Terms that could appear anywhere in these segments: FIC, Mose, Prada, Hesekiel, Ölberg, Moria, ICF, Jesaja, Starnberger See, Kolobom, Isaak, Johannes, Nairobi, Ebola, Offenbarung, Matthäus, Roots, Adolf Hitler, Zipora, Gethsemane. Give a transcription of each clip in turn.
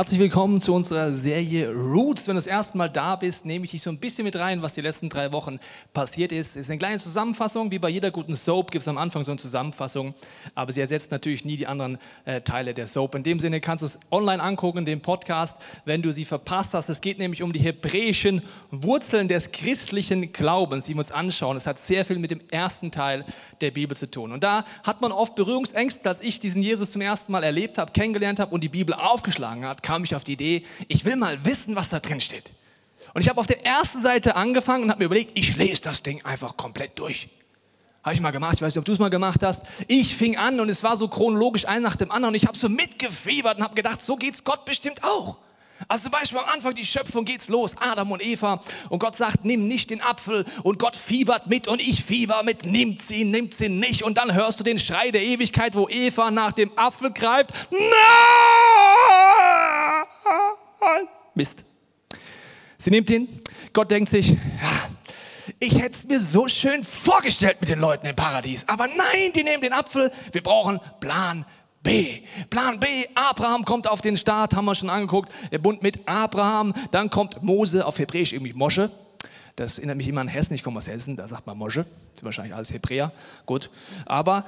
Herzlich willkommen zu unserer Serie Roots. Wenn du das erste Mal da bist, nehme ich dich so ein bisschen mit rein, was die letzten 3 Wochen passiert ist. Es ist eine kleine Zusammenfassung, wie bei jeder guten Soap gibt es am Anfang so eine Zusammenfassung, aber sie ersetzt natürlich nie die anderen Teile der Soap. In dem Sinne kannst du es online angucken, den Podcast, wenn du sie verpasst hast. Es geht nämlich um die hebräischen Wurzeln des christlichen Glaubens, die wir uns anschauen. Es hat sehr viel mit dem ersten Teil der Bibel zu tun. Und da hat man oft Berührungsängste. Als ich diesen Jesus zum ersten Mal erlebt habe, kennengelernt habe und die Bibel aufgeschlagen habe, kam ich auf die Idee, ich will mal wissen, was da drin steht. Und ich habe auf der ersten Seite angefangen und habe mir überlegt, ich lese das Ding einfach komplett durch. Habe ich mal gemacht, ich weiß nicht, ob du es mal gemacht hast. Ich fing an und es war so chronologisch, ein nach dem anderen. Und ich habe so mitgefiebert und habe gedacht, so geht's Gott bestimmt auch. Also zum Beispiel am Anfang die Schöpfung geht's los, Adam und Eva. Und Gott sagt, nimm nicht den Apfel. Und Gott fiebert mit und ich fieber mit, nimmt sie nicht. Und dann hörst du den Schrei der Ewigkeit, wo Eva nach dem Apfel greift. Nein! Mist. Sie nimmt ihn. Gott denkt sich, ich hätte es mir so schön vorgestellt mit den Leuten im Paradies. Aber nein, die nehmen den Apfel. Wir brauchen Plan B. Plan B, Abraham kommt auf den Start, haben wir schon angeguckt, der Bund mit Abraham. Dann kommt Mose, auf Hebräisch irgendwie Mosche. Das erinnert mich immer an Hessen, ich komme aus Hessen, da sagt man Mosche. Das sind wahrscheinlich alles Hebräer, gut. Aber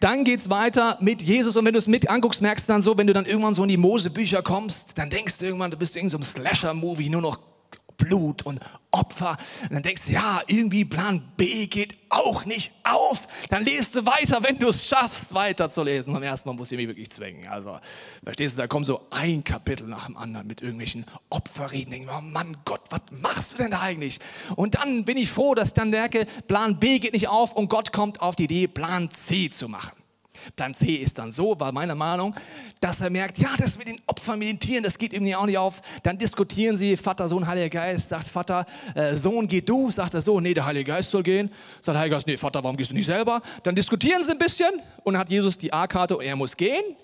dann geht es weiter mit Jesus und wenn du es mit anguckst, merkst du dann so, wenn du dann irgendwann so in die Mose-Bücher kommst, dann denkst du irgendwann, du bist in so einem Slasher-Movie, nur noch Blut und Opfer. Und dann denkst du, ja, irgendwie Plan B geht auch nicht auf. Dann lest du weiter, wenn du es schaffst, weiter zu lesen. Beim ersten Mal musst du mich wirklich zwingen. Also, verstehst du, da kommt so ein Kapitel nach dem anderen mit irgendwelchen Opferreden. Denk mal, Mann Gott, was machst du denn da eigentlich? Und dann bin ich froh, dass ich dann merke, Plan B geht nicht auf und Gott kommt auf die Idee, Plan C zu machen. Plan C ist dann so, war meine Meinung, dass er merkt, ja, das mit den Opfern, mit den Tieren, das geht ihm auch nicht auf. Dann diskutieren sie, Vater, Sohn, Heiliger Geist, sagt Vater, Sohn, geh du, sagt der Sohn, nee, der Heilige Geist soll gehen. Sagt der Heilige Geist, nee, Vater, warum gehst du nicht selber? Dann diskutieren sie ein bisschen und dann hat Jesus die A-Karte und er muss gehen.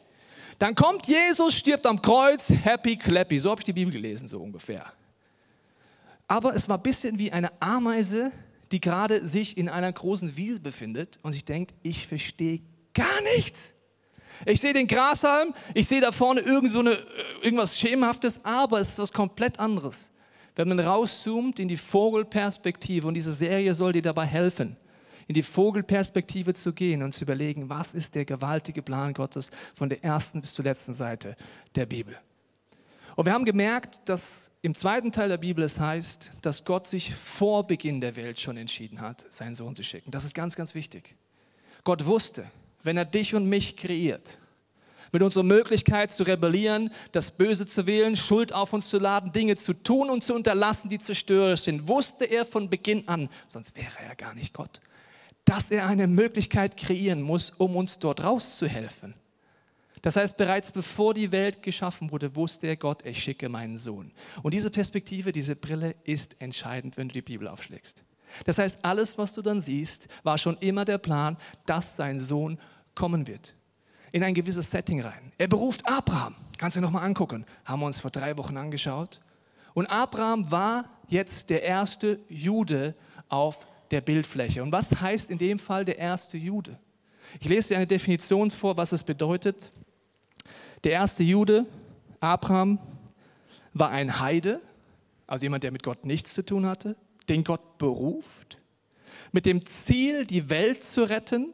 Dann kommt Jesus, stirbt am Kreuz, happy clappy, so habe ich die Bibel gelesen, so ungefähr. Aber es war ein bisschen wie eine Ameise, die gerade sich in einer großen Wiese befindet und sich denkt, ich verstehe gar nichts. Ich sehe den Grashalm, ich sehe da vorne irgendwas Schemenhaftes, aber es ist was komplett anderes. Wenn man rauszoomt in die Vogelperspektive, und diese Serie soll dir dabei helfen, in die Vogelperspektive zu gehen und zu überlegen, was ist der gewaltige Plan Gottes von der ersten bis zur letzten Seite der Bibel. Und wir haben gemerkt, dass im zweiten Teil der Bibel es heißt, dass Gott sich vor Beginn der Welt schon entschieden hat, seinen Sohn zu schicken. Das ist ganz, ganz wichtig. Gott wusste, wenn er dich und mich kreiert, mit unserer Möglichkeit zu rebellieren, das Böse zu wählen, Schuld auf uns zu laden, Dinge zu tun und zu unterlassen, die zerstörerisch sind, wusste er von Beginn an, sonst wäre er gar nicht Gott, dass er eine Möglichkeit kreieren muss, um uns dort rauszuhelfen. Das heißt, bereits bevor die Welt geschaffen wurde, wusste er, Gott, ich schicke meinen Sohn. Und diese Perspektive, diese Brille ist entscheidend, wenn du die Bibel aufschlägst. Das heißt, alles, was du dann siehst, war schon immer der Plan, dass sein Sohn kommen wird. In ein gewisses Setting rein. Er beruft Abraham. Kannst du dir nochmal angucken. Haben wir uns vor 3 Wochen angeschaut. Und Abraham war jetzt der erste Jude auf der Bildfläche. Und was heißt in dem Fall der erste Jude? Ich lese dir eine Definition vor, was es bedeutet. Der erste Jude, Abraham, war ein Heide, also jemand, der mit Gott nichts zu tun hatte, den Gott beruft, mit dem Ziel, die Welt zu retten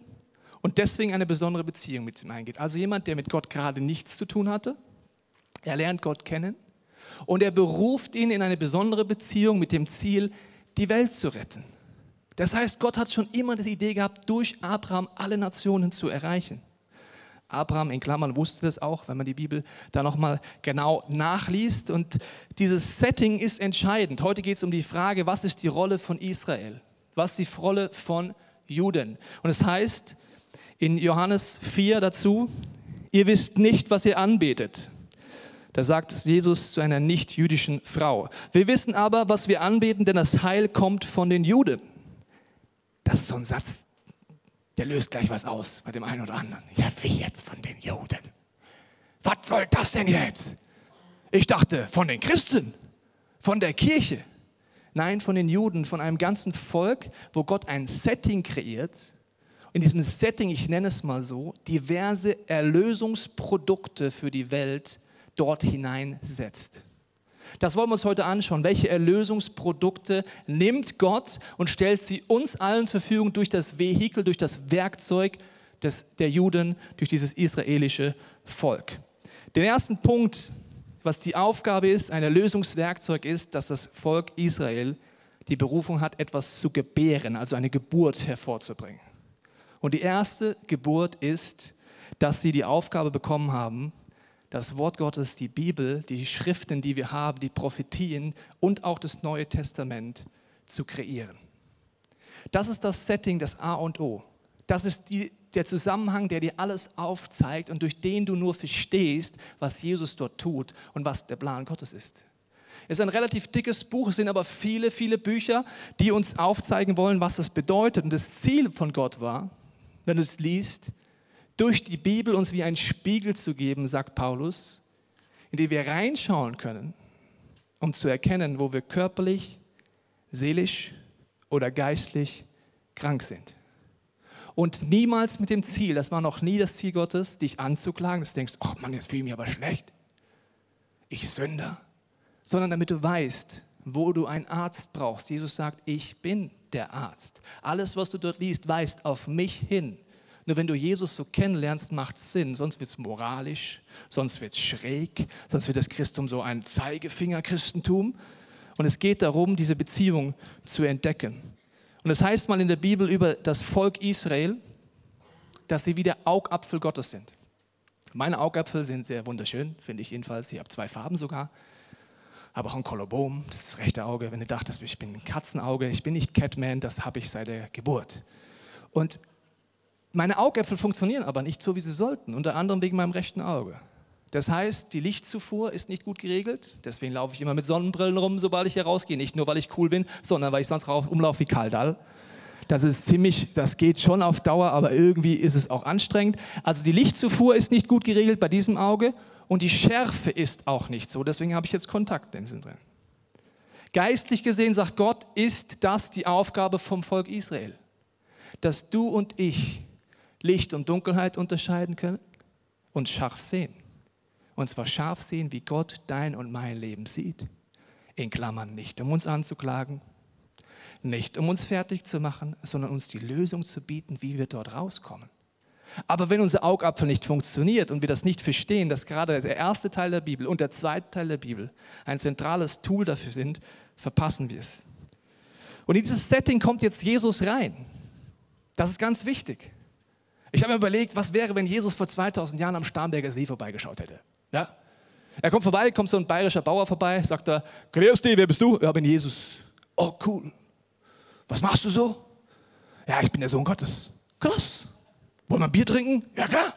und deswegen eine besondere Beziehung mit ihm eingeht. Also jemand, der mit Gott gerade nichts zu tun hatte, er lernt Gott kennen und er beruft ihn in eine besondere Beziehung mit dem Ziel, die Welt zu retten. Das heißt, Gott hat schon immer die Idee gehabt, durch Abraham alle Nationen zu erreichen. Abraham in Klammern wusste das auch, wenn man die Bibel da nochmal genau nachliest. Und dieses Setting ist entscheidend. Heute geht es um die Frage, was ist die Rolle von Israel? Was ist die Rolle von Juden? Und es heißt in Johannes 4 dazu, ihr wisst nicht, was ihr anbetet. Da sagt Jesus zu einer nicht-jüdischen Frau. Wir wissen aber, was wir anbeten, denn das Heil kommt von den Juden. Das ist so ein Satz, der löst gleich was aus bei dem einen oder anderen. Ja, wie jetzt von den Juden? Was soll das denn jetzt? Ich dachte, von den Christen, von der Kirche. Nein, von den Juden, von einem ganzen Volk, wo Gott ein Setting kreiert. In diesem Setting, ich nenne es mal so, diverse Erlösungsprodukte für die Welt, dort hineinsetzt. Das wollen wir uns heute anschauen. Welche Erlösungsprodukte nimmt Gott und stellt sie uns allen zur Verfügung durch das Vehikel, durch das Werkzeug der Juden, durch dieses israelische Volk. Den ersten Punkt, was die Aufgabe ist, ein Erlösungswerkzeug ist, dass das Volk Israel die Berufung hat, etwas zu gebären, also eine Geburt hervorzubringen. Und die erste Geburt ist, dass sie die Aufgabe bekommen haben, das Wort Gottes, die Bibel, die Schriften, die wir haben, die Prophetien und auch das Neue Testament zu kreieren. Das ist das Setting, das A und O. Das ist der Zusammenhang, der dir alles aufzeigt und durch den du nur verstehst, was Jesus dort tut und was der Plan Gottes ist. Es ist ein relativ dickes Buch, es sind aber viele, viele Bücher, die uns aufzeigen wollen, was das bedeutet. Und das Ziel von Gott war, wenn du es liest, durch die Bibel uns wie einen Spiegel zu geben, sagt Paulus, in den wir reinschauen können, um zu erkennen, wo wir körperlich, seelisch oder geistlich krank sind. Und niemals mit dem Ziel, das war noch nie das Ziel Gottes, dich anzuklagen, dass du denkst, ach Mann, jetzt fühle ich mich aber schlecht, ich Sünder, sondern damit du weißt, wo du einen Arzt brauchst. Jesus sagt, ich bin der Arzt. Alles, was du dort liest, weist auf mich hin. Nur wenn du Jesus so kennenlernst, macht es Sinn. Sonst wird es moralisch, sonst wird es schräg, sonst wird das Christentum so ein Zeigefinger-Christentum. Und es geht darum, diese Beziehung zu entdecken. Und es heißt mal in der Bibel über das Volk Israel, dass sie wie der Augapfel Gottes sind. Meine Augapfel sind sehr wunderschön, finde ich jedenfalls. Ich habe 2 Farben sogar. Habe auch ein Kolobom, das ist das rechte Auge. Wenn du dachtest, ich bin ein Katzenauge, ich bin nicht Catman, das habe ich seit der Geburt. Und meine Augäpfel funktionieren aber nicht so, wie sie sollten, unter anderem wegen meinem rechten Auge. Das heißt, die Lichtzufuhr ist nicht gut geregelt, deswegen laufe ich immer mit Sonnenbrillen rum, sobald ich hier rausgehe. Nicht nur, weil ich cool bin, sondern weil ich sonst rumlaufe wie Kaldal. Das geht schon auf Dauer, aber irgendwie ist es auch anstrengend. Also die Lichtzufuhr ist nicht gut geregelt bei diesem Auge und die Schärfe ist auch nicht so, deswegen habe ich jetzt Kontaktlinsen drin. Geistlich gesehen, sagt Gott, ist das die Aufgabe vom Volk Israel, dass du und ich Licht und Dunkelheit unterscheiden können und scharf sehen. Und zwar scharf sehen, wie Gott dein und mein Leben sieht. In Klammern, nicht um uns anzuklagen, nicht um uns fertig zu machen, sondern uns die Lösung zu bieten, wie wir dort rauskommen. Aber wenn unser Augapfel nicht funktioniert und wir das nicht verstehen, dass gerade der erste Teil der Bibel und der zweite Teil der Bibel ein zentrales Tool dafür sind, verpassen wir es. Und in dieses Setting kommt jetzt Jesus rein. Das ist ganz wichtig. Ich habe mir überlegt, was wäre, wenn Jesus vor 2000 Jahren am Starnberger See vorbeigeschaut hätte. Ja? Er kommt vorbei, kommt so ein bayerischer Bauer vorbei, sagt er, grüß dich, wer bist du? Ja, ich bin Jesus. Oh, cool. Was machst du so? Ja, ich bin der Sohn Gottes. Krass. Wollen wir ein Bier trinken? Ja, klar.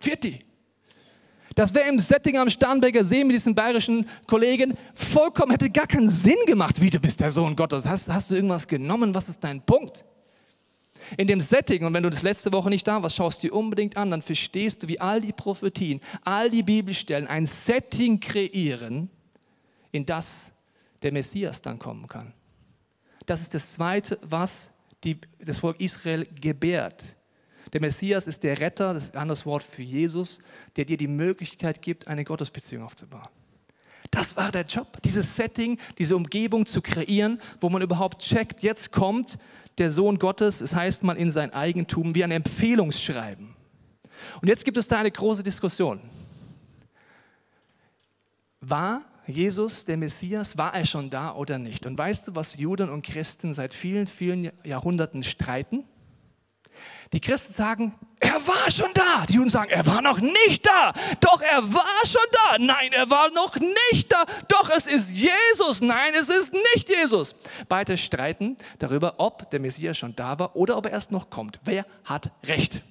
Vierti. Das wäre im Setting am Starnberger See mit diesen bayerischen Kollegen vollkommen, hätte gar keinen Sinn gemacht, wie du bist der Sohn Gottes. Hast du irgendwas genommen? Was ist dein Punkt? In dem Setting, und wenn du das letzte Woche nicht da warst, schaust du dir unbedingt an, dann verstehst du, wie all die Prophetien, all die Bibelstellen ein Setting kreieren, in das der Messias dann kommen kann. Das ist das Zweite, was das Volk Israel gebärt. Der Messias ist der Retter, das ist ein anderes Wort für Jesus, der dir die Möglichkeit gibt, eine Gottesbeziehung aufzubauen. Das war der Job, dieses Setting, diese Umgebung zu kreieren, wo man überhaupt checkt, jetzt kommt der Sohn Gottes, das heißt mal in sein Eigentum, wie ein Empfehlungsschreiben. Und jetzt gibt es da eine große Diskussion. War Jesus der Messias, war er schon da oder nicht? Und weißt du, was Juden und Christen seit vielen, vielen Jahrhunderten streiten? Die Christen sagen, er war schon da. Die Juden sagen, er war noch nicht da. Doch, er war schon da. Nein, er war noch nicht da. Doch, es ist Jesus. Nein, es ist nicht Jesus. Beide streiten darüber, ob der Messias schon da war oder ob er erst noch kommt. Wer hat Recht?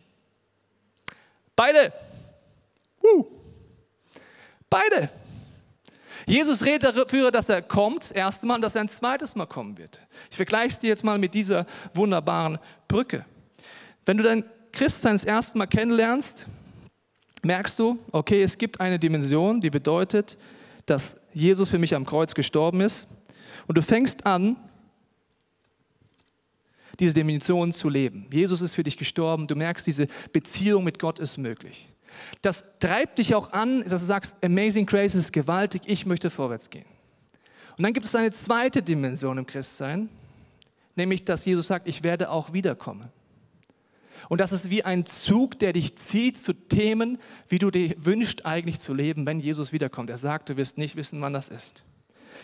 Beide. Beide. Jesus redet dafür, dass er kommt das erste Mal und dass er ein zweites Mal kommen wird. Ich vergleiche es dir jetzt mal mit dieser wunderbaren Brücke. Wenn du dein Christsein das erste Mal kennenlernst, merkst du, okay, es gibt eine Dimension, die bedeutet, dass Jesus für mich am Kreuz gestorben ist. Und du fängst an, diese Dimension zu leben. Jesus ist für dich gestorben, du merkst, diese Beziehung mit Gott ist möglich. Das treibt dich auch an, dass du sagst, Amazing Grace ist gewaltig, ich möchte vorwärts gehen. Und dann gibt es eine zweite Dimension im Christsein, nämlich, dass Jesus sagt, ich werde auch wiederkommen. Und das ist wie ein Zug, der dich zieht zu Themen, wie du dir wünschst eigentlich zu leben, wenn Jesus wiederkommt. Er sagt, du wirst nicht wissen, wann das ist.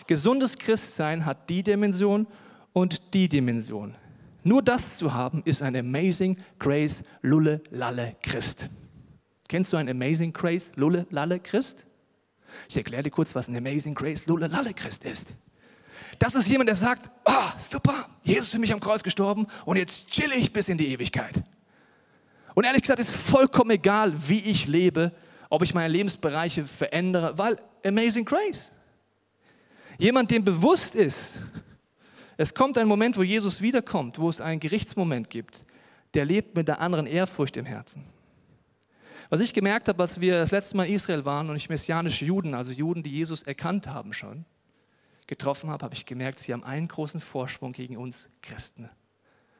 Gesundes Christsein hat die Dimension und die Dimension. Nur das zu haben, ist ein Amazing Grace Lulle Lalle Christ. Kennst du ein Amazing Grace Lulle Lalle Christ? Ich erkläre dir kurz, was ein Amazing Grace Lulle Lalle Christ ist. Das ist jemand, der sagt, ah, super, Jesus ist für mich am Kreuz gestorben und jetzt chille ich bis in die Ewigkeit. Und ehrlich gesagt ist vollkommen egal, wie ich lebe, ob ich meine Lebensbereiche verändere, weil Amazing Grace. Jemand, dem bewusst ist, es kommt ein Moment, wo Jesus wiederkommt, wo es einen Gerichtsmoment gibt, der lebt mit einer anderen Ehrfurcht im Herzen. Was ich gemerkt habe, als wir das letzte Mal in Israel waren und ich messianische Juden, also Juden, die Jesus erkannt haben schon, getroffen habe, habe ich gemerkt, sie haben einen großen Vorsprung gegen uns Christen.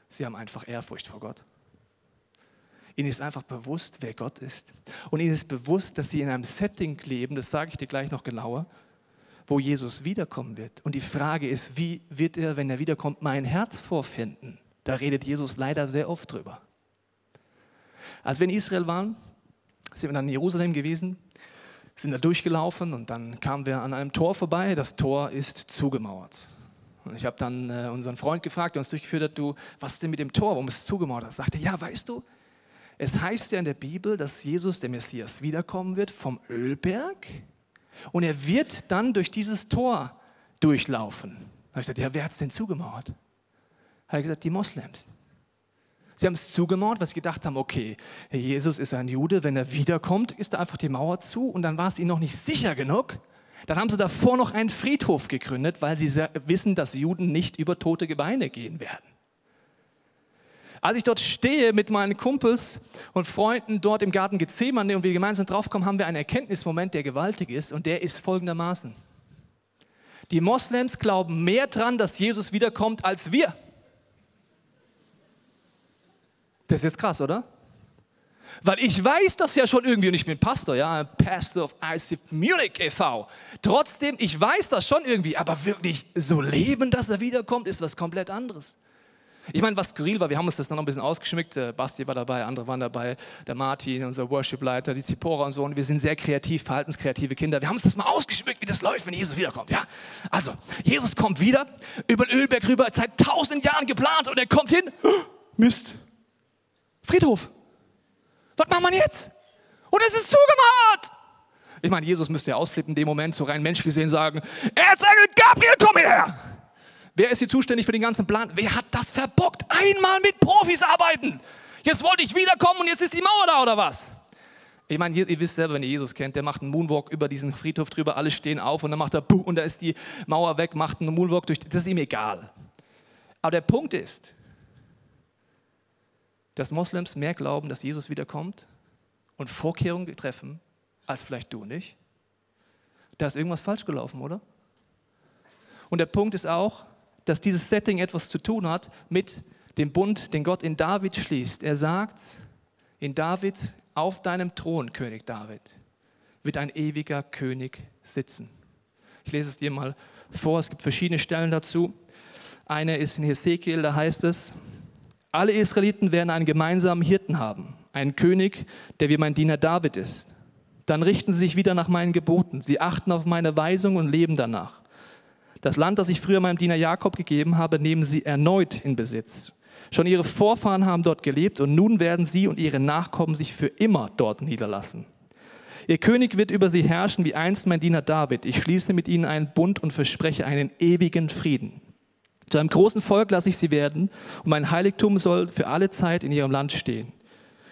Sie haben einfach Ehrfurcht vor Gott. Ihnen ist einfach bewusst, wer Gott ist. Und ihnen ist bewusst, dass sie in einem Setting leben, das sage ich dir gleich noch genauer, wo Jesus wiederkommen wird. Und die Frage ist, wie wird er, wenn er wiederkommt, mein Herz vorfinden? Da redet Jesus leider sehr oft drüber. Als wir in Israel waren, sind wir dann in Jerusalem gewesen, sind da durchgelaufen und dann kamen wir an einem Tor vorbei. Das Tor ist zugemauert. Und ich habe dann unseren Freund gefragt, der uns durchgeführt hat, du, was ist denn mit dem Tor, warum ist es zugemauert? Er sagte, ja, weißt du, es heißt ja in der Bibel, dass Jesus, der Messias, wiederkommen wird vom Ölberg und er wird dann durch dieses Tor durchlaufen. Da habe ich gesagt, ja, wer hat es denn zugemauert? Hat er gesagt, die Moslems. Sie haben es zugemauert, weil sie gedacht haben, okay, Jesus ist ein Jude, wenn er wiederkommt, ist da einfach die Mauer zu und dann war es ihnen noch nicht sicher genug. Dann haben sie davor noch einen Friedhof gegründet, weil sie wissen, dass Juden nicht über tote Gebeine gehen werden. Als ich dort stehe mit meinen Kumpels und Freunden dort im Garten Gethsemane und wir gemeinsam draufkommen, haben wir einen Erkenntnismoment, der gewaltig ist und der ist folgendermaßen. Die Moslems glauben mehr dran, dass Jesus wiederkommt, als wir. Das ist jetzt krass, oder? Weil ich weiß das ja schon irgendwie und ich bin Pastor, ja, Pastor of ICF Munich e.V. Trotzdem, ich weiß das schon irgendwie, aber wirklich so leben, dass er wiederkommt, ist was komplett anderes. Ich meine, was skurril war, wir haben uns das dann noch ein bisschen ausgeschmückt, Basti war dabei, andere waren dabei, der Martin, unser Worship-Leiter, die Zipora und so und wir sind sehr kreativ, verhaltenskreative Kinder. Wir haben uns das mal ausgeschmückt, wie das läuft, wenn Jesus wiederkommt, ja? Also, Jesus kommt wieder, über den Ölberg rüber, seit 1000 Jahren geplant und er kommt hin, Mist. Friedhof. Was macht man jetzt? Und es ist zugemauert. Ich meine, Jesus müsste ja ausflippen in dem Moment, so rein menschlich gesehen sagen, Erzengel Gabriel, komm hierher. Wer ist hier zuständig für den ganzen Plan? Wer hat das verbockt? Einmal mit Profis arbeiten. Jetzt wollte ich wiederkommen und jetzt ist die Mauer da, oder was? Ich meine, ihr wisst selber, wenn ihr Jesus kennt, der macht einen Moonwalk über diesen Friedhof drüber, alle stehen auf und dann macht er, buh, und da ist die Mauer weg, macht einen Moonwalk durch, das ist ihm egal. Aber der Punkt ist, dass Moslems mehr glauben, dass Jesus wiederkommt und Vorkehrungen treffen, als vielleicht du und ich. Da ist irgendwas falsch gelaufen, oder? Und der Punkt ist auch, dass dieses Setting etwas zu tun hat mit dem Bund, den Gott in David schließt. Er sagt, in David, auf deinem Thron, König David, wird ein ewiger König sitzen. Ich lese es dir mal vor, es gibt verschiedene Stellen dazu. Eine ist in Hesekiel, da heißt es, alle Israeliten werden einen gemeinsamen Hirten haben, einen König, der wie mein Diener David ist. Dann richten sie sich wieder nach meinen Geboten, sie achten auf meine Weisung und leben danach. Das Land, das ich früher meinem Diener Jakob gegeben habe, nehmen sie erneut in Besitz. Schon ihre Vorfahren haben dort gelebt und nun werden sie und ihre Nachkommen sich für immer dort niederlassen. Ihr König wird über sie herrschen wie einst mein Diener David. Ich schließe mit ihnen einen Bund und verspreche einen ewigen Frieden. Zu einem großen Volk lasse ich sie werden und mein Heiligtum soll für alle Zeit in ihrem Land stehen.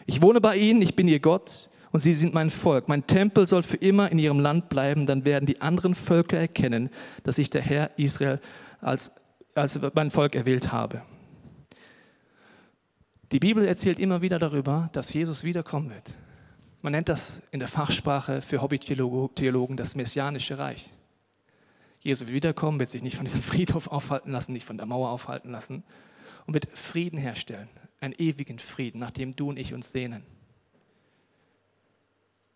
Ich wohne bei ihnen, ich bin ihr Gott und sie sind mein Volk. Mein Tempel soll für immer in ihrem Land bleiben, dann werden die anderen Völker erkennen, dass ich der Herr Israel als mein Volk erwählt habe. Die Bibel erzählt immer wieder darüber, dass Jesus wiederkommen wird. Man nennt das in der Fachsprache für Hobbytheologen das Messianische Reich. Jesus wird wiederkommen, wird sich nicht von diesem Friedhof aufhalten lassen, nicht von der Mauer aufhalten lassen und wird Frieden herstellen, einen ewigen Frieden, nach dem du und ich uns sehnen.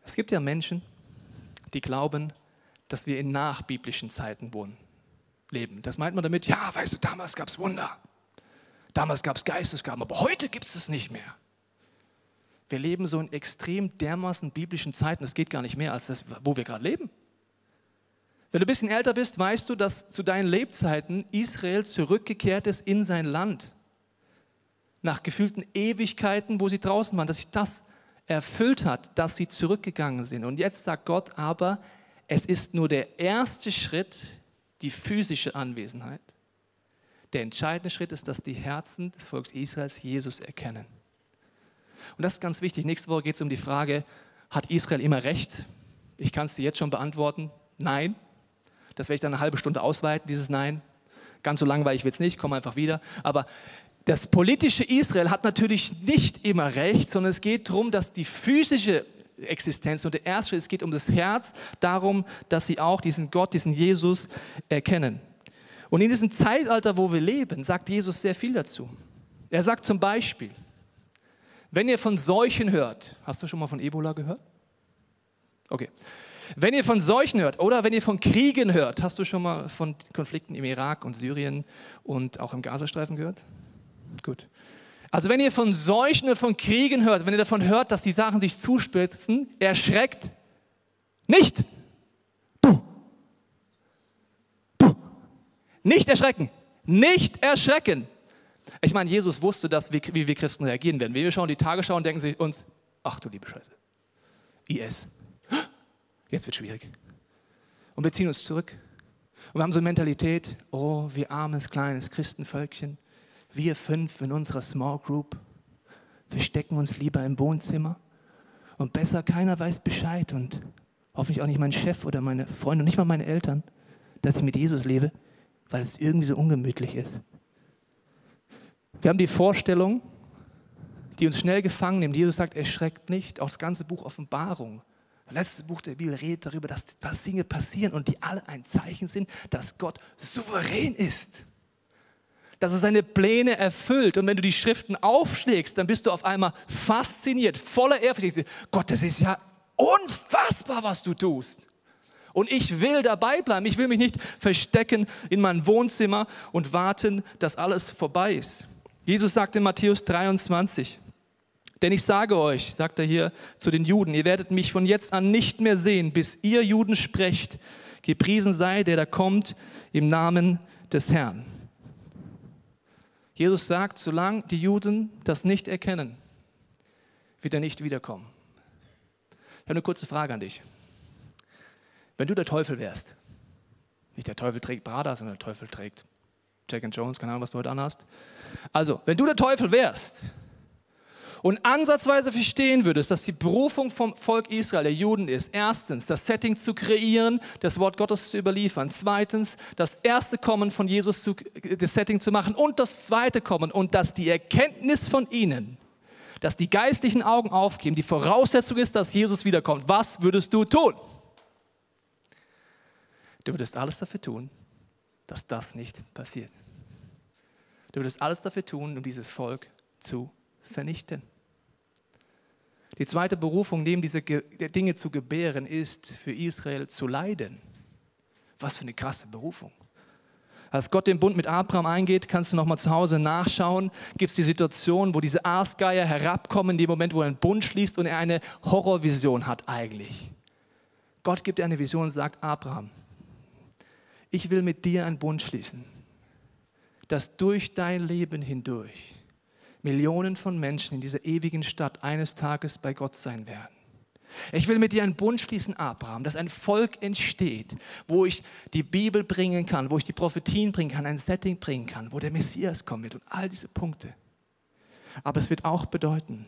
Es gibt ja Menschen, die glauben, dass wir in nachbiblischen Zeiten leben. Das meint man damit, ja, weißt du, damals gab es Wunder. Damals gab es Geistesgaben, aber heute gibt es es nicht mehr. Wir leben so in extrem dermaßen biblischen Zeiten, es geht gar nicht mehr als das, wo wir gerade leben. Wenn du ein bisschen älter bist, weißt du, dass zu deinen Lebzeiten Israel zurückgekehrt ist in sein Land. Nach gefühlten Ewigkeiten, wo sie draußen waren, dass sich das erfüllt hat, dass sie zurückgegangen sind. Und jetzt sagt Gott aber, es ist nur der erste Schritt, die physische Anwesenheit. Der entscheidende Schritt ist, dass die Herzen des Volkes Israels Jesus erkennen. Und das ist ganz wichtig. Nächste Woche geht es um die Frage, hat Israel immer recht? Ich kann es dir jetzt schon beantworten. Nein. Das werde ich dann eine halbe Stunde ausweiten, dieses Nein. Ganz so langweilig wird es nicht, komm einfach wieder. Aber das politische Israel hat natürlich nicht immer recht, sondern es geht darum, dass die physische Existenz und der erste Schritt, es geht um das Herz, darum, dass sie auch diesen Gott, diesen Jesus erkennen. Und in diesem Zeitalter, wo wir leben, sagt Jesus sehr viel dazu. Er sagt zum Beispiel, wenn ihr von Seuchen hört, hast du schon mal von Ebola gehört? Okay. Wenn ihr von Seuchen hört oder wenn ihr von Kriegen hört, hast du schon mal von Konflikten im Irak und Syrien und auch im Gazastreifen gehört? Gut. Also wenn ihr von Seuchen und von Kriegen hört, wenn ihr davon hört, dass die Sachen sich zuspitzen, erschreckt nicht. Puh. Puh. Nicht erschrecken. Nicht erschrecken. Ich meine, Jesus wusste, dass wie wir Christen reagieren werden. Wenn wir schauen die Tagesschau und denken sich uns, ach du liebe Scheiße, IS, jetzt wird schwierig. Und wir ziehen uns zurück. Und wir haben so eine Mentalität, oh, wir armes, kleines Christenvölkchen, wir 5 in unserer Small Group, wir stecken uns lieber im Wohnzimmer und besser keiner weiß Bescheid und hoffentlich auch nicht mein Chef oder meine Freunde und nicht mal meine Eltern, dass ich mit Jesus lebe, weil es irgendwie so ungemütlich ist. Wir haben die Vorstellung, die uns schnell gefangen nimmt. Jesus sagt, erschreckt nicht. Auch das ganze Buch Offenbarung, das letzte Buch der Bibel, redet darüber, dass Dinge passieren und die alle ein Zeichen sind, dass Gott souverän ist. Dass er seine Pläne erfüllt. Und wenn du die Schriften aufschlägst, dann bist du auf einmal fasziniert, voller Ehrfurcht. Gott, das ist ja unfassbar, was du tust. Und ich will dabei bleiben. Ich will mich nicht verstecken in mein Wohnzimmer und warten, dass alles vorbei ist. Jesus sagt in Matthäus 23, denn ich sage euch, sagt er hier zu den Juden, ihr werdet mich von jetzt an nicht mehr sehen, bis ihr Juden sprecht, gepriesen sei, der da kommt im Namen des Herrn. Jesus sagt, solange die Juden das nicht erkennen, wird er nicht wiederkommen. Ich habe eine kurze Frage an dich. Wenn du der Teufel wärst, nicht der Teufel trägt Prada, sondern der Teufel trägt Jack and Jones, keine Ahnung, was du heute anhast. Also, wenn du der Teufel wärst und ansatzweise verstehen würdest, dass die Berufung vom Volk Israel, der Juden ist, erstens, das Setting zu kreieren, das Wort Gottes zu überliefern, zweitens, das erste Kommen von Jesus, das Setting zu machen und das zweite Kommen und dass die Erkenntnis von ihnen, dass die geistlichen Augen aufgeben, die Voraussetzung ist, dass Jesus wiederkommt. Was würdest du tun? Du würdest alles dafür tun, dass das nicht passiert. Du würdest alles dafür tun, um dieses Volk zu vernichten. Die zweite Berufung, neben diese Dinge zu gebären, ist, für Israel zu leiden. Was für eine krasse Berufung. Als Gott den Bund mit Abraham eingeht, kannst du nochmal zu Hause nachschauen, gibt es die Situation, wo diese Aasgeier herabkommen, in dem Moment, wo er einen Bund schließt und er eine Horrorvision hat eigentlich. Gott gibt dir eine Vision und sagt, Abraham, ich will mit dir einen Bund schließen, dass durch dein Leben hindurch Millionen von Menschen in dieser ewigen Stadt eines Tages bei Gott sein werden. Ich will mit dir einen Bund schließen, Abraham, dass ein Volk entsteht, wo ich die Bibel bringen kann, wo ich die Prophetien bringen kann, ein Setting bringen kann, wo der Messias kommen wird und all diese Punkte. Aber es wird auch bedeuten,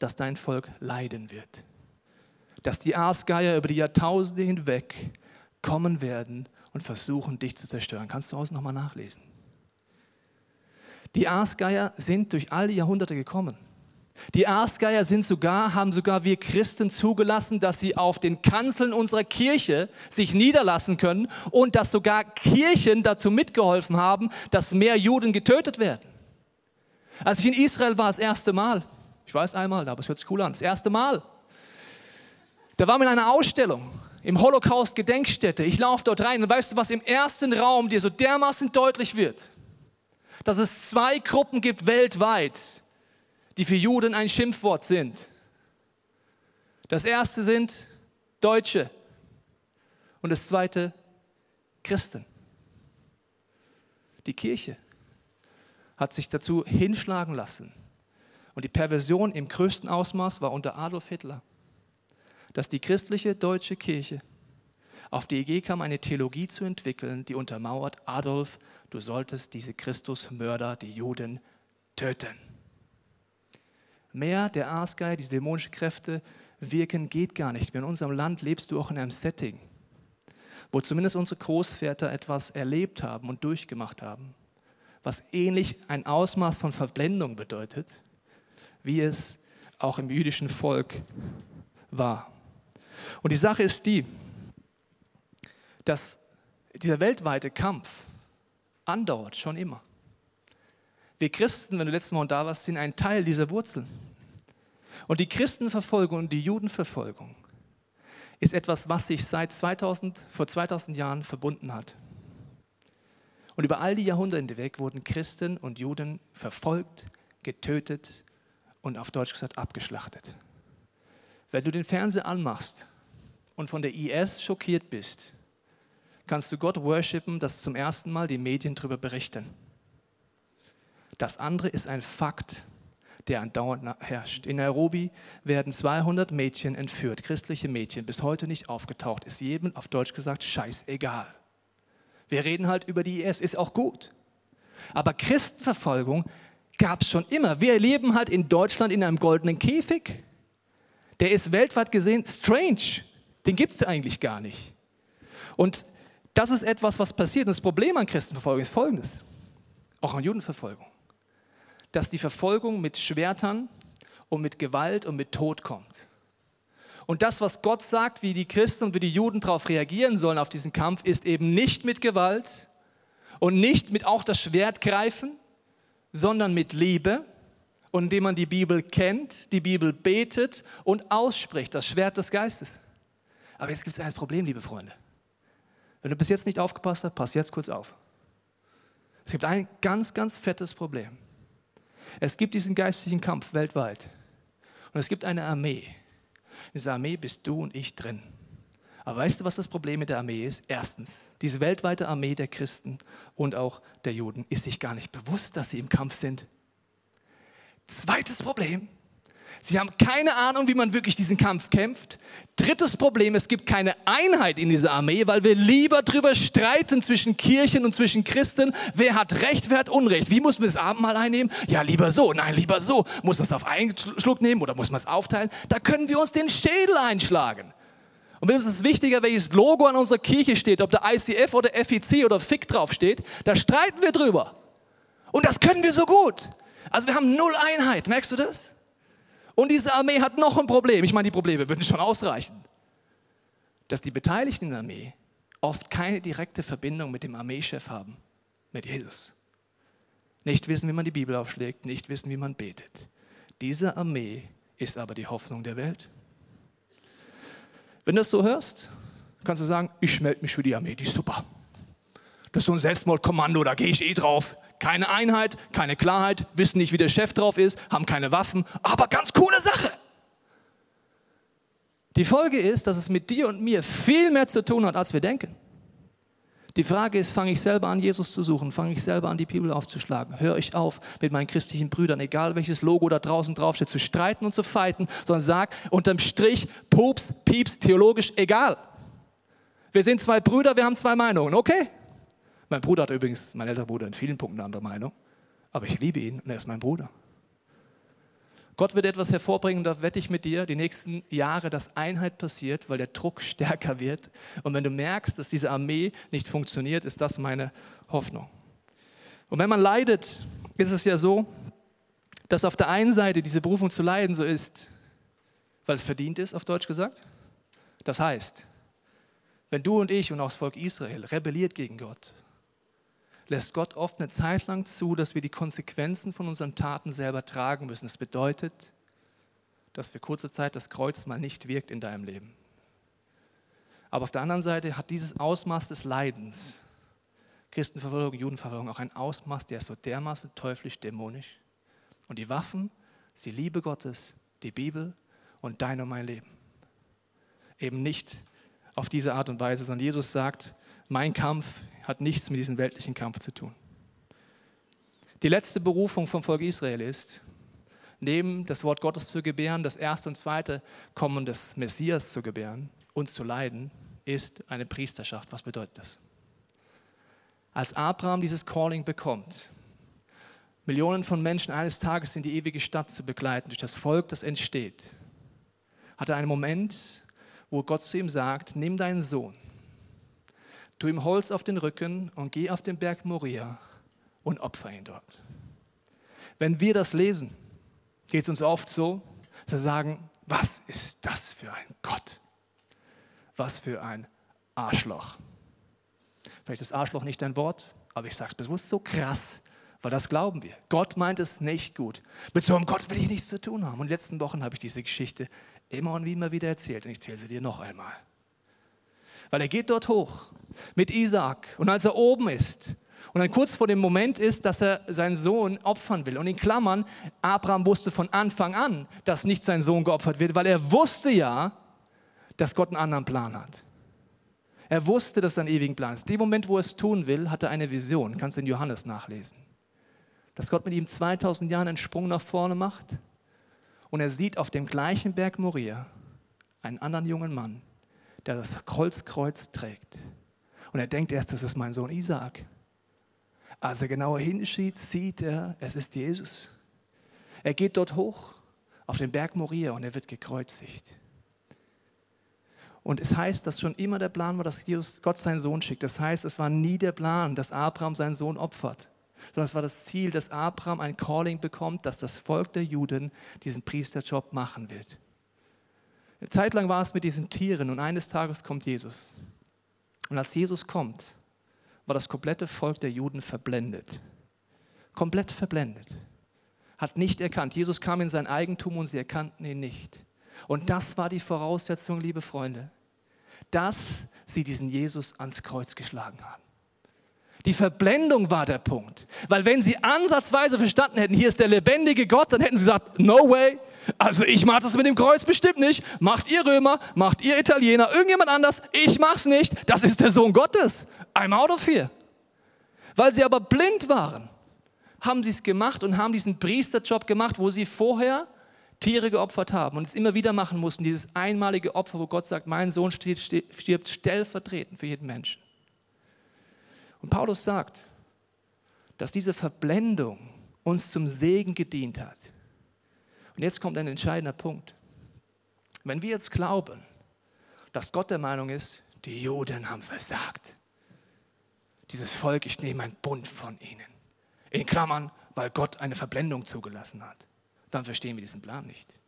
dass dein Volk leiden wird. Dass die Aasgeier über die Jahrtausende hinweg kommen werden und versuchen, dich zu zerstören. Kannst du außen nochmal nachlesen. Die Aasgeier sind durch all die Jahrhunderte gekommen. Die Aasgeier haben sogar wir Christen zugelassen, dass sie auf den Kanzeln unserer Kirche sich niederlassen können und dass sogar Kirchen dazu mitgeholfen haben, dass mehr Juden getötet werden. Als ich in Israel war, das erste Mal, ich weiß einmal, aber es hört sich cool an, das erste Mal, Da waren wir in einer Ausstellung im Holocaust-Gedenkstätte. Ich laufe dort rein und weißt du, was im ersten Raum dir so dermaßen deutlich wird? Dass es zwei Gruppen gibt weltweit, die für Juden ein Schimpfwort sind. Das erste sind Deutsche und das zweite Christen. Die Kirche hat sich dazu hinschlagen lassen. Und die Perversion im größten Ausmaß war unter Adolf Hitler, dass die christliche deutsche Kirche auf die Idee kam, eine Theologie zu entwickeln, die untermauert: Adolf, du solltest diese Christusmörder, die Juden, töten. Mehr der Aasgei, diese dämonischen Kräfte wirken, geht gar nicht mehr. In unserem Land lebst du auch in einem Setting, wo zumindest unsere Großväter etwas erlebt haben und durchgemacht haben, was ähnlich ein Ausmaß von Verblendung bedeutet, wie es auch im jüdischen Volk war. Und die Sache ist die, dass dieser weltweite Kampf andauert, schon immer. Wir Christen, wenn du letztes Mal da warst, sind ein Teil dieser Wurzeln. Und die Christenverfolgung und die Judenverfolgung ist etwas, was sich seit vor 2000 Jahren verbunden hat. Und über all die Jahrhunderte hinweg wurden Christen und Juden verfolgt, getötet und auf Deutsch gesagt abgeschlachtet. Wenn du den Fernseher anmachst und von der IS schockiert bist, kannst du Gott worshipen, dass zum ersten Mal die Medien darüber berichten. Das andere ist ein Fakt, der andauernd herrscht. In Nairobi werden 200 Mädchen entführt, christliche Mädchen, bis heute nicht aufgetaucht. Ist jedem, auf Deutsch gesagt, scheißegal. Wir reden halt über die IS, ist auch gut. Aber Christenverfolgung gab es schon immer. Wir leben halt in Deutschland in einem goldenen Käfig. Der ist weltweit gesehen strange. Den gibt es eigentlich gar nicht. Und das ist etwas, was passiert. Und das Problem an Christenverfolgung ist folgendes, auch an Judenverfolgung, dass die Verfolgung mit Schwertern und mit Gewalt und mit Tod kommt. Und das, was Gott sagt, wie die Christen und wie die Juden darauf reagieren sollen auf diesen Kampf, ist eben nicht mit Gewalt und nicht mit auch das Schwert greifen, sondern mit Liebe, und indem man die Bibel kennt, die Bibel betet und ausspricht, das Schwert des Geistes. Aber jetzt gibt es ein Problem, liebe Freunde. Wenn du bis jetzt nicht aufgepasst hast, pass jetzt kurz auf. Es gibt ein ganz, ganz fettes Problem. Es gibt diesen geistlichen Kampf weltweit. Und es gibt eine Armee. In dieser Armee bist du und ich drin. Aber weißt du, was das Problem mit der Armee ist? Erstens, diese weltweite Armee der Christen und auch der Juden ist sich gar nicht bewusst, dass sie im Kampf sind. Zweites Problem, sie haben keine Ahnung, wie man wirklich diesen Kampf kämpft. Drittes Problem, es gibt keine Einheit in dieser Armee, weil wir lieber drüber streiten zwischen Kirchen und zwischen Christen. Wer hat Recht, wer hat Unrecht? Wie muss man das Abendmahl einnehmen? Ja, lieber so, nein, lieber so. Muss man es auf einen Schluck nehmen oder muss man es aufteilen? Da können wir uns den Schädel einschlagen. Und wenn uns ist wichtiger, welches Logo an unserer Kirche steht, ob da ICF oder FIC oder FIC draufsteht, da streiten wir drüber. Und das können wir so gut. Also wir haben null Einheit, merkst du das? Und diese Armee hat noch ein Problem. Ich meine, die Probleme würden schon ausreichen. Dass die Beteiligten in der Armee oft keine direkte Verbindung mit dem Armeechef haben, mit Jesus. Nicht wissen, wie man die Bibel aufschlägt, nicht wissen, wie man betet. Diese Armee ist aber die Hoffnung der Welt. Wenn du das so hörst, kannst du sagen, ich melde mich für die Armee, die ist super. Das ist so ein Selbstmordkommando, da gehe ich eh drauf. Keine Einheit, keine Klarheit, wissen nicht, wie der Chef drauf ist, haben keine Waffen, aber ganz coole Sache. Die Folge ist, dass es mit dir und mir viel mehr zu tun hat, als wir denken. Die Frage ist, fange ich selber an, Jesus zu suchen? Fange ich selber an, die Bibel aufzuschlagen? Höre ich auf, mit meinen christlichen Brüdern, egal welches Logo da draußen draufsteht, zu streiten und zu fighten, sondern sag unterm Strich, Pups, Pieps, theologisch, egal. Wir sind zwei Brüder, wir haben zwei Meinungen, okay? Mein Bruder hat übrigens, mein älterer Bruder, in vielen Punkten eine andere Meinung, aber ich liebe ihn und er ist mein Bruder. Gott wird etwas hervorbringen, da wette ich mit dir, die nächsten Jahre, dass Einheit passiert, weil der Druck stärker wird. Und wenn du merkst, dass diese Armee nicht funktioniert, ist das meine Hoffnung. Und wenn man leidet, ist es ja so, dass auf der einen Seite diese Berufung zu leiden so ist, weil es verdient ist, auf Deutsch gesagt. Das heißt, wenn du und ich und auch das Volk Israel rebelliert gegen Gott, lässt Gott oft eine Zeit lang zu, dass wir die Konsequenzen von unseren Taten selber tragen müssen. Das bedeutet, dass für kurze Zeit das Kreuz mal nicht wirkt in deinem Leben. Aber auf der anderen Seite hat dieses Ausmaß des Leidens, Christenverfolgung, Judenverfolgung, auch ein Ausmaß, der ist so dermaßen teuflisch, dämonisch. Und die Waffen ist die Liebe Gottes, die Bibel und dein und mein Leben. Eben nicht auf diese Art und Weise, sondern Jesus sagt, mein Kampf hat nichts mit diesem weltlichen Kampf zu tun. Die letzte Berufung vom Volk Israel ist, neben das Wort Gottes zu gebären, das erste und zweite Kommen des Messias zu gebären, uns zu leiden, ist eine Priesterschaft. Was bedeutet das? Als Abraham dieses Calling bekommt, Millionen von Menschen eines Tages in die ewige Stadt zu begleiten, durch das Volk, das entsteht, hat er einen Moment, wo Gott zu ihm sagt, nimm deinen Sohn, tu ihm Holz auf den Rücken und geh auf den Berg Moria und opfer ihn dort. Wenn wir das lesen, geht es uns oft so, dass wir sagen, was ist das für ein Gott? Was für ein Arschloch. Vielleicht ist Arschloch nicht ein Wort, aber ich sage es bewusst so krass, weil das glauben wir. Gott meint es nicht gut. Mit so einem Gott will ich nichts zu tun haben. Und in den letzten Wochen habe ich diese Geschichte immer und immer wieder erzählt und ich erzähle sie dir noch einmal. Weil er geht dort hoch mit Isaak und als er oben ist, und dann kurz vor dem Moment ist, dass er seinen Sohn opfern will. Und in Klammern, Abraham wusste von Anfang an, dass nicht sein Sohn geopfert wird, weil er wusste ja, dass Gott einen anderen Plan hat. Er wusste, dass er einen ewigen Plan ist. In dem Moment, wo er es tun will, hat er eine Vision. Kannst du in Johannes nachlesen. Dass Gott mit ihm 2000 Jahren einen Sprung nach vorne macht. Und er sieht auf dem gleichen Berg Moria einen anderen jungen Mann, der das Kreuz trägt. Und er denkt erst, das ist mein Sohn Isaak. Als er genauer hinsieht, sieht er, es ist Jesus. Er geht dort hoch, auf den Berg Moria und er wird gekreuzigt. Und es heißt, dass schon immer der Plan war, dass Jesus Gott seinen Sohn schickt. Das heißt, es war nie der Plan, dass Abraham seinen Sohn opfert. Sondern es war das Ziel, dass Abraham ein Calling bekommt, dass das Volk der Juden diesen Priesterjob machen wird. Eine Zeit lang war es mit diesen Tieren und eines Tages kommt Jesus. Und als Jesus kommt, war das komplette Volk der Juden verblendet. Komplett verblendet. Hat nicht erkannt. Jesus kam in sein Eigentum und sie erkannten ihn nicht. Und das war die Voraussetzung, liebe Freunde, dass sie diesen Jesus ans Kreuz geschlagen haben. Die Verblendung war der Punkt. Weil wenn sie ansatzweise verstanden hätten, hier ist der lebendige Gott, dann hätten sie gesagt, no way, also ich mache das mit dem Kreuz bestimmt nicht. Macht ihr Römer, macht ihr Italiener, irgendjemand anders, ich mach's nicht. Das ist der Sohn Gottes. I'm out of here. Weil sie aber blind waren, haben sie es gemacht und haben diesen Priesterjob gemacht, wo sie vorher Tiere geopfert haben und es immer wieder machen mussten. Dieses einmalige Opfer, wo Gott sagt, mein Sohn stirbt stellvertretend für jeden Menschen. Und Paulus sagt, dass diese Verblendung uns zum Segen gedient hat. Und jetzt kommt ein entscheidender Punkt. Wenn wir jetzt glauben, dass Gott der Meinung ist, die Juden haben versagt. Dieses Volk, ich nehme einen Bund von ihnen. In Klammern, weil Gott eine Verblendung zugelassen hat. Dann verstehen wir diesen Plan nicht.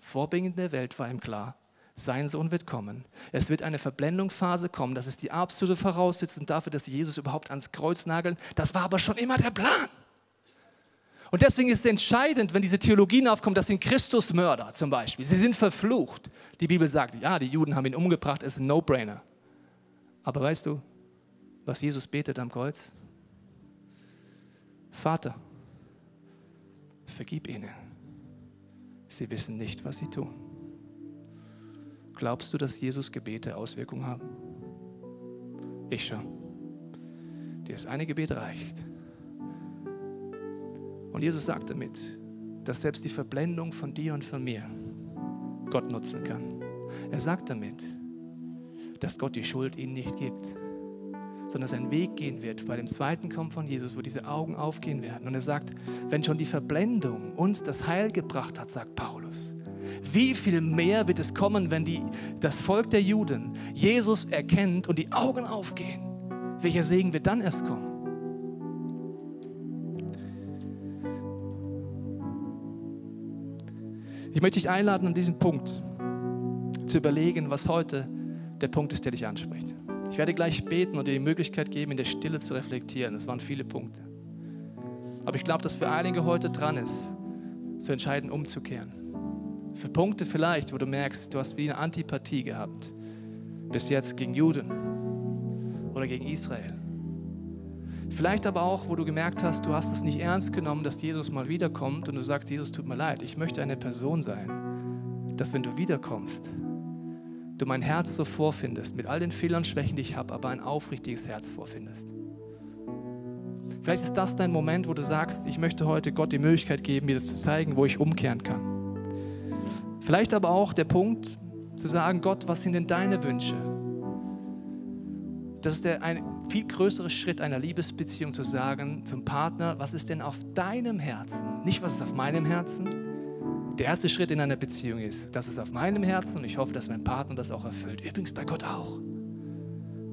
Vor Beginn der Welt war ihm klar, sein Sohn wird kommen. Es wird eine Verblendungsphase kommen. Das ist die absolute Voraussetzung dafür, dass Jesus überhaupt ans Kreuz nageln. Das war aber schon immer der Plan. Und deswegen ist es entscheidend, wenn diese Theologien aufkommen, das sind Christusmörder zum Beispiel. Sie sind verflucht. Die Bibel sagt, ja, die Juden haben ihn umgebracht, es ist ein No-Brainer. Aber weißt du, was Jesus betet am Kreuz? Vater, vergib ihnen. Sie wissen nicht, was sie tun. Glaubst du, dass Jesus Gebete Auswirkungen haben? Ich schon. Dir ist ein Gebet reicht. Und Jesus sagt damit, dass selbst die Verblendung von dir und von mir Gott nutzen kann. Er sagt damit, dass Gott die Schuld ihnen nicht gibt, sondern dass ein Weg gehen wird bei dem zweiten Kommen von Jesus, wo diese Augen aufgehen werden. Und er sagt, wenn schon die Verblendung uns das Heil gebracht hat, sagt Paulus, wie viel mehr wird es kommen, wenn das Volk der Juden Jesus erkennt und die Augen aufgehen? Welcher Segen wird dann erst kommen? Ich möchte dich einladen, an diesem Punkt zu überlegen, was heute der Punkt ist, der dich anspricht. Ich werde gleich beten und dir die Möglichkeit geben, in der Stille zu reflektieren. Das waren viele Punkte. Aber ich glaube, dass für einige heute dran ist, zu entscheiden, umzukehren. Für Punkte vielleicht, wo du merkst, du hast wie eine Antipathie gehabt. Bis jetzt gegen Juden oder gegen Israel. Vielleicht aber auch, wo du gemerkt hast, du hast es nicht ernst genommen, dass Jesus mal wiederkommt und du sagst, Jesus, tut mir leid, ich möchte eine Person sein, dass wenn du wiederkommst, du mein Herz so vorfindest, mit all den Fehlern und Schwächen, die ich habe, aber ein aufrichtiges Herz vorfindest. Vielleicht ist das dein Moment, wo du sagst, ich möchte heute Gott die Möglichkeit geben, mir das zu zeigen, wo ich umkehren kann. Vielleicht aber auch der Punkt, zu sagen, Gott, was sind denn deine Wünsche? Das ist ein viel größerer Schritt einer Liebesbeziehung, zu sagen zum Partner, was ist denn auf deinem Herzen? Nicht, was ist auf meinem Herzen. Der erste Schritt in einer Beziehung ist, das ist auf meinem Herzen und ich hoffe, dass mein Partner das auch erfüllt. Übrigens bei Gott auch.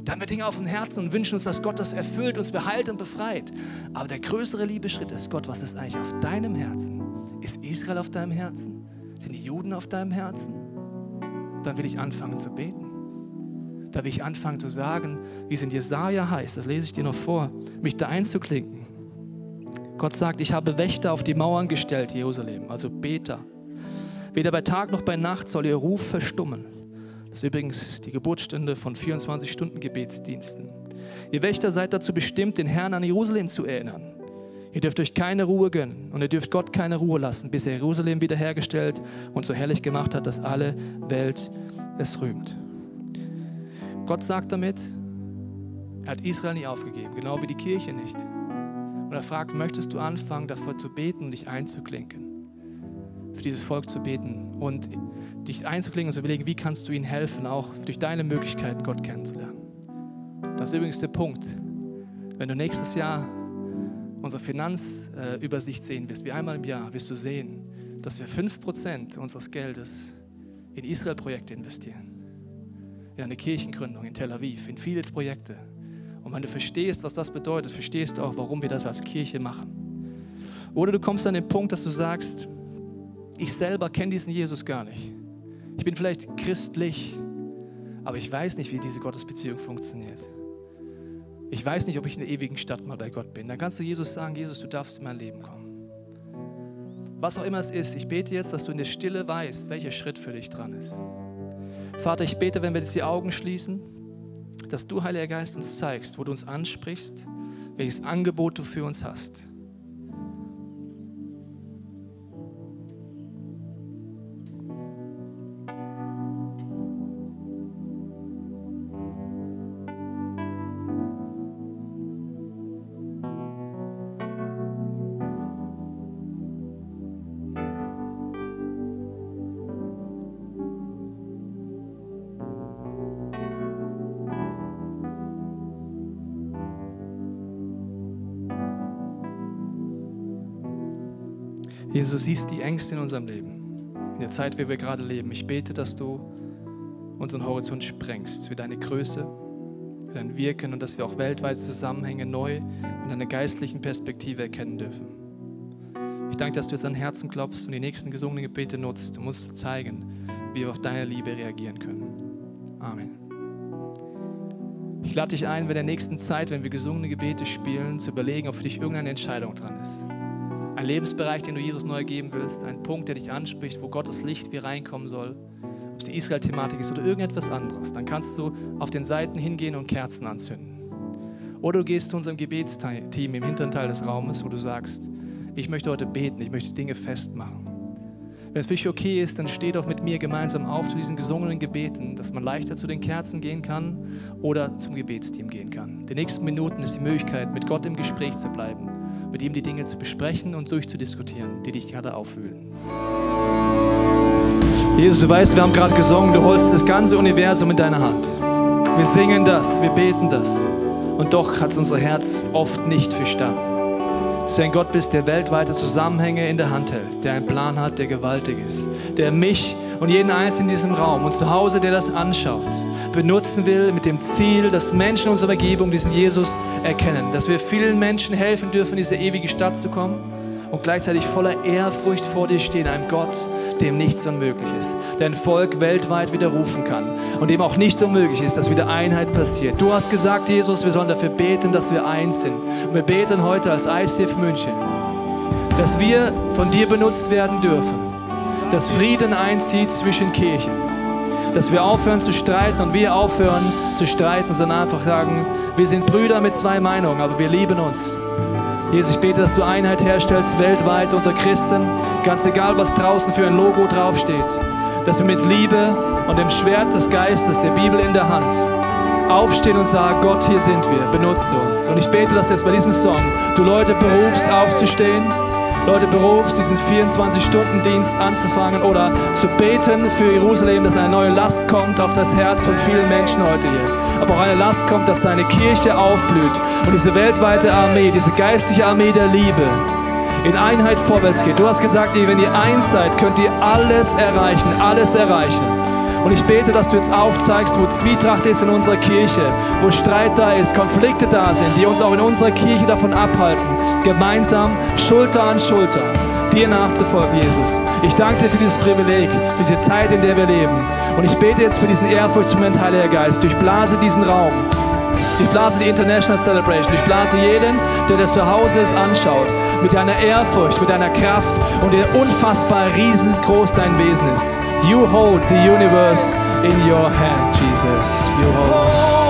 Da haben wir Dinge auf dem Herzen und wünschen uns, dass Gott das erfüllt, uns beheilt und befreit. Aber der größere Liebesschritt ist, Gott, was ist eigentlich auf deinem Herzen? Ist Israel auf deinem Herzen? Sind die Juden auf deinem Herzen? Dann will ich anfangen zu beten. Da will ich anfangen zu sagen, wie es in Jesaja heißt, das lese ich dir noch vor, mich da einzuklinken. Gott sagt, ich habe Wächter auf die Mauern gestellt, Jerusalem, also Beter. Weder bei Tag noch bei Nacht soll ihr Ruf verstummen. Das ist übrigens die Geburtsstunde von 24-Stunden-Gebetsdiensten. Ihr Wächter seid dazu bestimmt, den Herrn an Jerusalem zu erinnern. Ihr dürft euch keine Ruhe gönnen und ihr dürft Gott keine Ruhe lassen, bis er Jerusalem wiederhergestellt und so herrlich gemacht hat, dass alle Welt es rühmt. Gott sagt damit, er hat Israel nie aufgegeben, genau wie die Kirche nicht. Und er fragt, möchtest du anfangen, dafür zu beten und dich einzuklinken? Für dieses Volk zu beten und dich einzuklinken und zu überlegen, wie kannst du ihnen helfen, auch durch deine Möglichkeiten Gott kennenzulernen. Das ist übrigens der Punkt. Wenn du nächstes Jahr unsere Finanzübersicht sehen wirst, wie einmal im Jahr, wirst du sehen, dass wir 5% unseres Geldes in Israel-Projekte investieren, in eine Kirchengründung in Tel Aviv, in viele Projekte. Und wenn du verstehst, was das bedeutet, verstehst du auch, warum wir das als Kirche machen. Oder du kommst an den Punkt, dass du sagst, ich selber kenne diesen Jesus gar nicht. Ich bin vielleicht christlich, aber ich weiß nicht, wie diese Gottesbeziehung funktioniert. Ich weiß nicht, ob ich in der ewigen Stadt mal bei Gott bin. Dann kannst du Jesus sagen, Jesus, du darfst in mein Leben kommen. Was auch immer es ist, ich bete jetzt, dass du in der Stille weißt, welcher Schritt für dich dran ist. Vater, ich bete, wenn wir jetzt die Augen schließen, dass du, Heiliger Geist, uns zeigst, wo du uns ansprichst, welches Angebot du für uns hast. Jesus, du siehst die Ängste in unserem Leben, in der Zeit, wie wir gerade leben. Ich bete, dass du unseren Horizont sprengst für deine Größe, für dein Wirken und dass wir auch weltweit Zusammenhänge neu in einer geistlichen Perspektive erkennen dürfen. Ich danke, dass du jetzt an Herzen klopfst und die nächsten gesungenen Gebete nutzt. Du musst zeigen, wie wir auf deine Liebe reagieren können. Amen. Ich lade dich ein, in der nächsten Zeit, wenn wir gesungene Gebete spielen, zu überlegen, ob für dich irgendeine Entscheidung dran ist. Ein Lebensbereich, den du Jesus neu geben willst, ein Punkt, der dich anspricht, wo Gottes Licht wie reinkommen soll, ob es die Israel-Thematik ist oder irgendetwas anderes, dann kannst du auf den Seiten hingehen und Kerzen anzünden. Oder du gehst zu unserem Gebetsteam im hinteren Teil des Raumes, wo du sagst, ich möchte heute beten, ich möchte Dinge festmachen. Wenn es für dich okay ist, dann steh doch mit mir gemeinsam auf zu diesen gesungenen Gebeten, dass man leichter zu den Kerzen gehen kann oder zum Gebetsteam gehen kann. In den nächsten Minuten ist die Möglichkeit, mit Gott im Gespräch zu bleiben, mit ihm die Dinge zu besprechen und durchzudiskutieren, die dich gerade aufwühlen. Jesus, du weißt, wir haben gerade gesungen, du holst das ganze Universum in deine Hand. Wir singen das, wir beten das. Und doch hat es unser Herz oft nicht verstanden. Dass du ein Gott bist, der weltweite Zusammenhänge in der Hand hält, der einen Plan hat, der gewaltig ist, der mich und jeden Einzelnen in diesem Raum und zu Hause, der das anschaut, benutzen will mit dem Ziel, dass Menschen in unserer Umgebung diesen Jesus erkennen, dass wir vielen Menschen helfen dürfen, in diese ewige Stadt zu kommen und gleichzeitig voller Ehrfurcht vor dir stehen, einem Gott, dem nichts unmöglich ist, der ein Volk weltweit wieder rufen kann und dem auch nicht unmöglich ist, dass wieder Einheit passiert. Du hast gesagt, Jesus, wir sollen dafür beten, dass wir eins sind. Und wir beten heute als ICF München, dass wir von dir benutzt werden dürfen, dass Frieden einzieht zwischen Kirchen, dass wir aufhören zu streiten und wir aufhören zu streiten, sondern einfach sagen, wir sind Brüder mit zwei Meinungen, aber wir lieben uns. Jesus, ich bete, dass du Einheit herstellst weltweit unter Christen, ganz egal, was draußen für ein Logo draufsteht, dass wir mit Liebe und dem Schwert des Geistes, der Bibel in der Hand, aufstehen und sagen, Gott, hier sind wir, benutze uns. Und ich bete, dass jetzt bei diesem Song du Leute berufst, aufzustehen, Leute berufst, diesen 24-Stunden-Dienst anzufangen oder zu beten für Jerusalem, dass eine neue Last kommt auf das Herz von vielen Menschen heute hier. Aber auch eine Last kommt, dass deine Kirche aufblüht und diese weltweite Armee, diese geistliche Armee der Liebe in Einheit vorwärts geht. Du hast gesagt, wenn ihr eins seid, könnt ihr alles erreichen, alles erreichen. Und ich bete, dass du jetzt aufzeigst, wo Zwietracht ist in unserer Kirche, wo Streit da ist, Konflikte da sind, die uns auch in unserer Kirche davon abhalten, gemeinsam Schulter an Schulter dir nachzufolgen, Jesus. Ich danke dir für dieses Privileg, für diese Zeit, in der wir leben. Und ich bete jetzt für diesen Ehrfurchtsmoment, Heiliger Geist. Durchblase diesen Raum. Durchblase die International Celebration. Durchblase jeden, der das zu Hause ist, anschaut. Mit deiner Ehrfurcht, mit deiner Kraft und der unfassbar riesengroß dein Wesen ist. You hold the universe in your hand, Jesus. You hold.